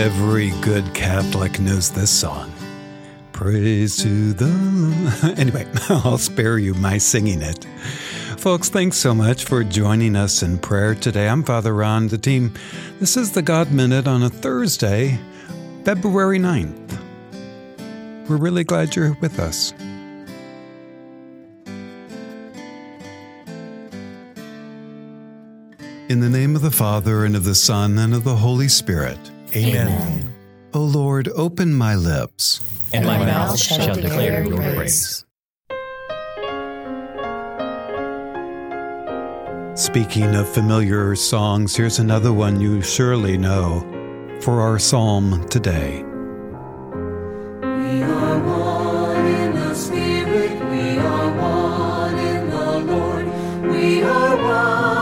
Every good Catholic knows this song. Praise to the Lord. Anyway, I'll spare you my singing it. Folks, thanks so much for joining us in prayer today. I'm Father Ron, the team. This is the God Minute on a Thursday, February 9th. We're really glad you're with us. In the name of the Father, and of the Son, and of the Holy Spirit. Amen. Amen. O Lord, open my lips, and my mouth shall declare your praise. Speaking of familiar songs, here's another one you surely know for our psalm today. We are one in the Spirit, we are one in the Lord. We are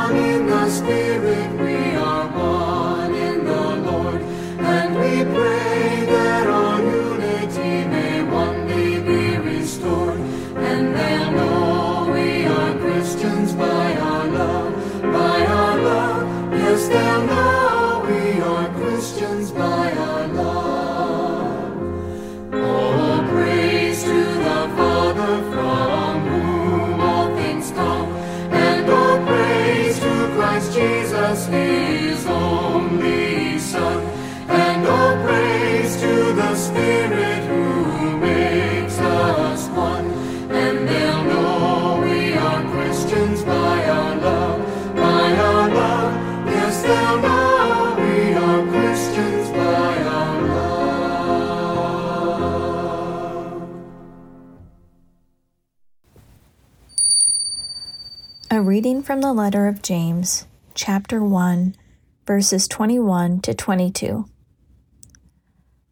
one in the Spirit, we are one in the Lord. And we pray that our unity may one day be restored. And they'll know we are Christians by our love, by our love. Yes, they'll know we are Christians by our love. Jesus is only Son, and all praise to the Spirit who makes us one. And they'll know we are Christians by our love, by our love. Yes, they'll know we are Christians by our love. A reading from the letter of James, Chapter 1, verses 21 to 22.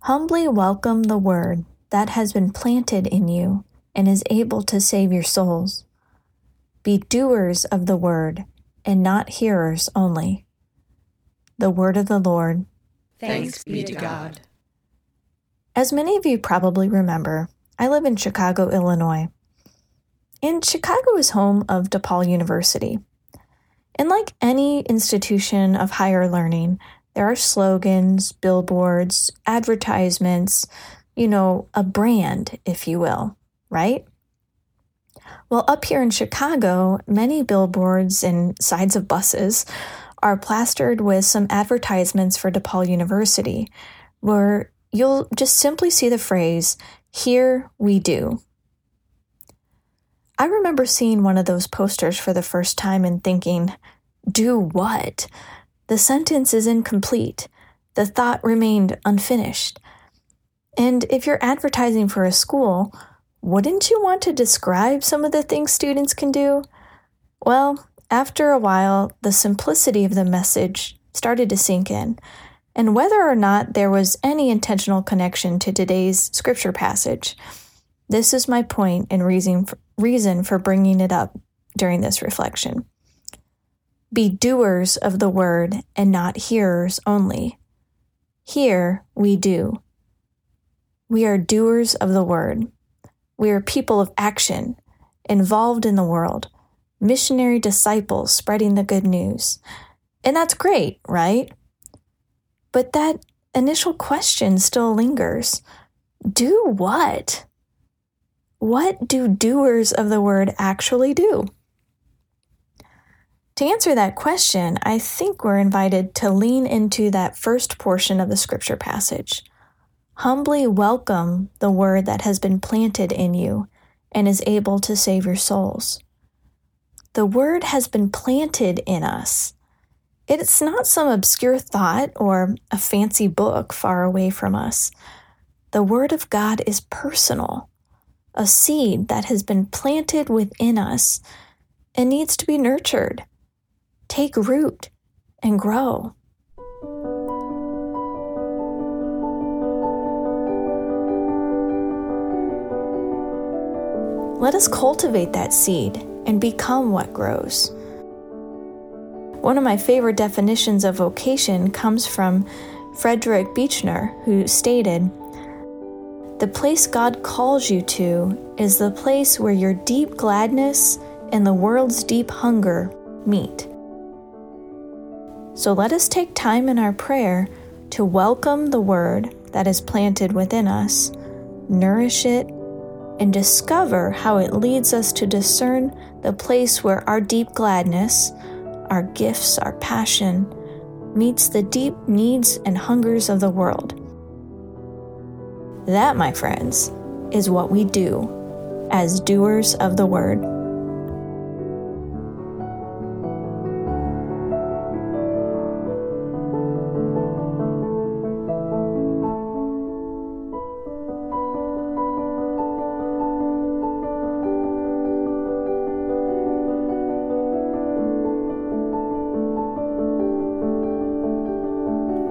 Humbly welcome the word that has been planted in you and is able to save your souls. Be doers of the word and not hearers only. The word of the Lord. Thanks be to God. As many of you probably remember, I live in Chicago, Illinois. And Chicago is home of DePaul University. And like any institution of higher learning, there are slogans, billboards, advertisements, a brand, if you will, right? Well, up here in Chicago, many billboards and sides of buses are plastered with some advertisements for DePaul University, where you'll just simply see the phrase, "Here we do." I remember seeing one of those posters for the first time and thinking, do what? The sentence is incomplete. The thought remained unfinished. And if you're advertising for a school, wouldn't you want to describe some of the things students can do? Well, after a while, the simplicity of the message started to sink in, and whether or not there was any intentional connection to today's scripture passage. This is my point and reason for bringing it up during this reflection. Be doers of the word and not hearers only. Here we do. We are doers of the word. We are people of action, involved in the world, missionary disciples spreading the good news. And that's great, right? But that initial question still lingers. Do what? What do doers of the word actually do? To answer that question, I think we're invited to lean into that first portion of the scripture passage. Humbly welcome the word that has been planted in you and is able to save your souls. The word has been planted in us. It's not some obscure thought or a fancy book far away from us. The word of God is personal. A seed that has been planted within us and needs to be nurtured, take root, and grow. Let us cultivate that seed and become what grows. One of my favorite definitions of vocation comes from Frederick Buechner, who stated, "The place God calls you to is the place where your deep gladness and the world's deep hunger meet." So let us take time in our prayer to welcome the word that is planted within us, nourish it, and discover how it leads us to discern the place where our deep gladness, our gifts, our passion, meets the deep needs and hungers of the world. That, my friends, is what we do as doers of the word.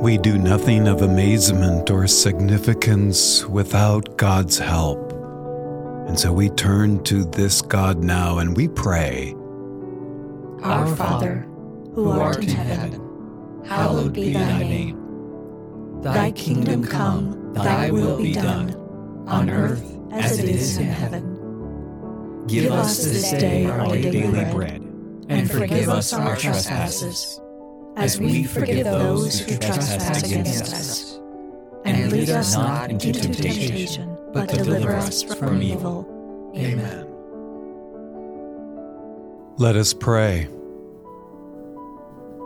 We do nothing of amazement or significance without God's help. And so we turn to this God now and we pray, Our Father, who art in heaven, hallowed be thy name. Thy kingdom come, thy will be done, on earth as it is in heaven. Give us this day our daily bread, and forgive us our trespasses, as we forgive those who trespass against us. And lead us not into temptation, but deliver us from evil. Amen. Let us pray.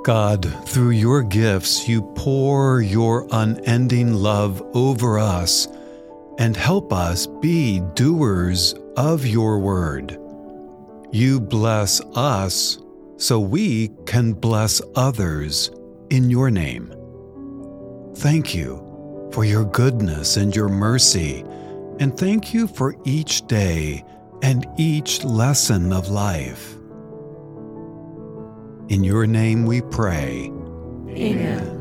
God, through your gifts, you pour your unending love over us and help us be doers of your word. You bless us so we can bless others in your name. Thank you for your goodness and your mercy, and thank you for each day and each lesson of life. In your name we pray. Amen.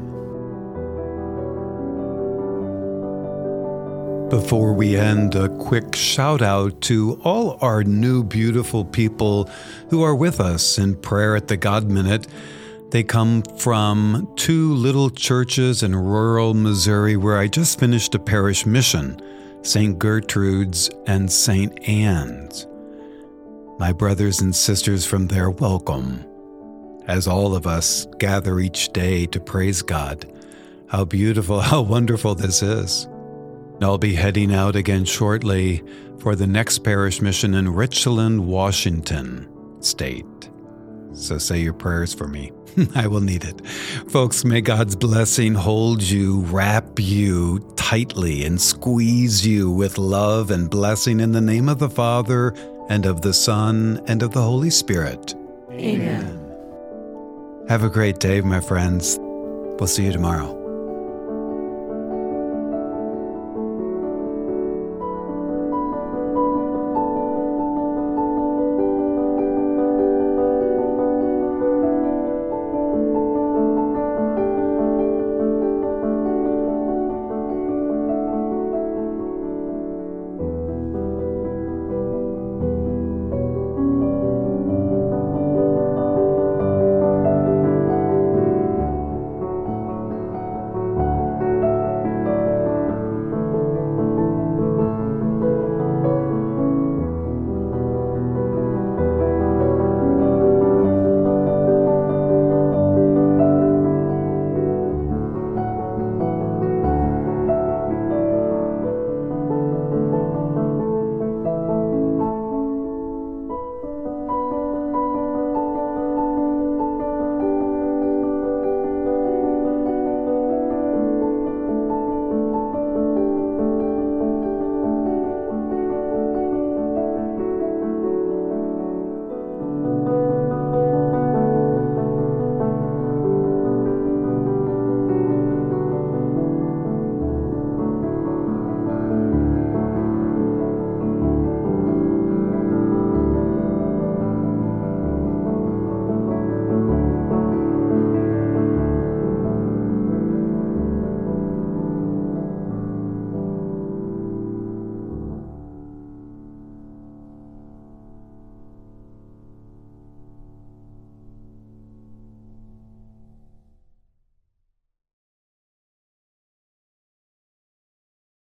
Before we end, a quick shout out to all our new beautiful people who are with us in prayer at the God Minute. They come from two little churches in rural Missouri where I just finished a parish mission, St. Gertrude's and St. Anne's. My brothers and sisters from there, welcome. As all of us gather each day to praise God, how beautiful, how wonderful this is. I'll be heading out again shortly for the next parish mission in Richland, Washington State. So say your prayers for me. I will need it. Folks, may God's blessing hold you, wrap you tightly, and squeeze you with love and blessing in the name of the Father, and of the Son, and of the Holy Spirit. Amen. Have a great day, my friends. We'll see you tomorrow.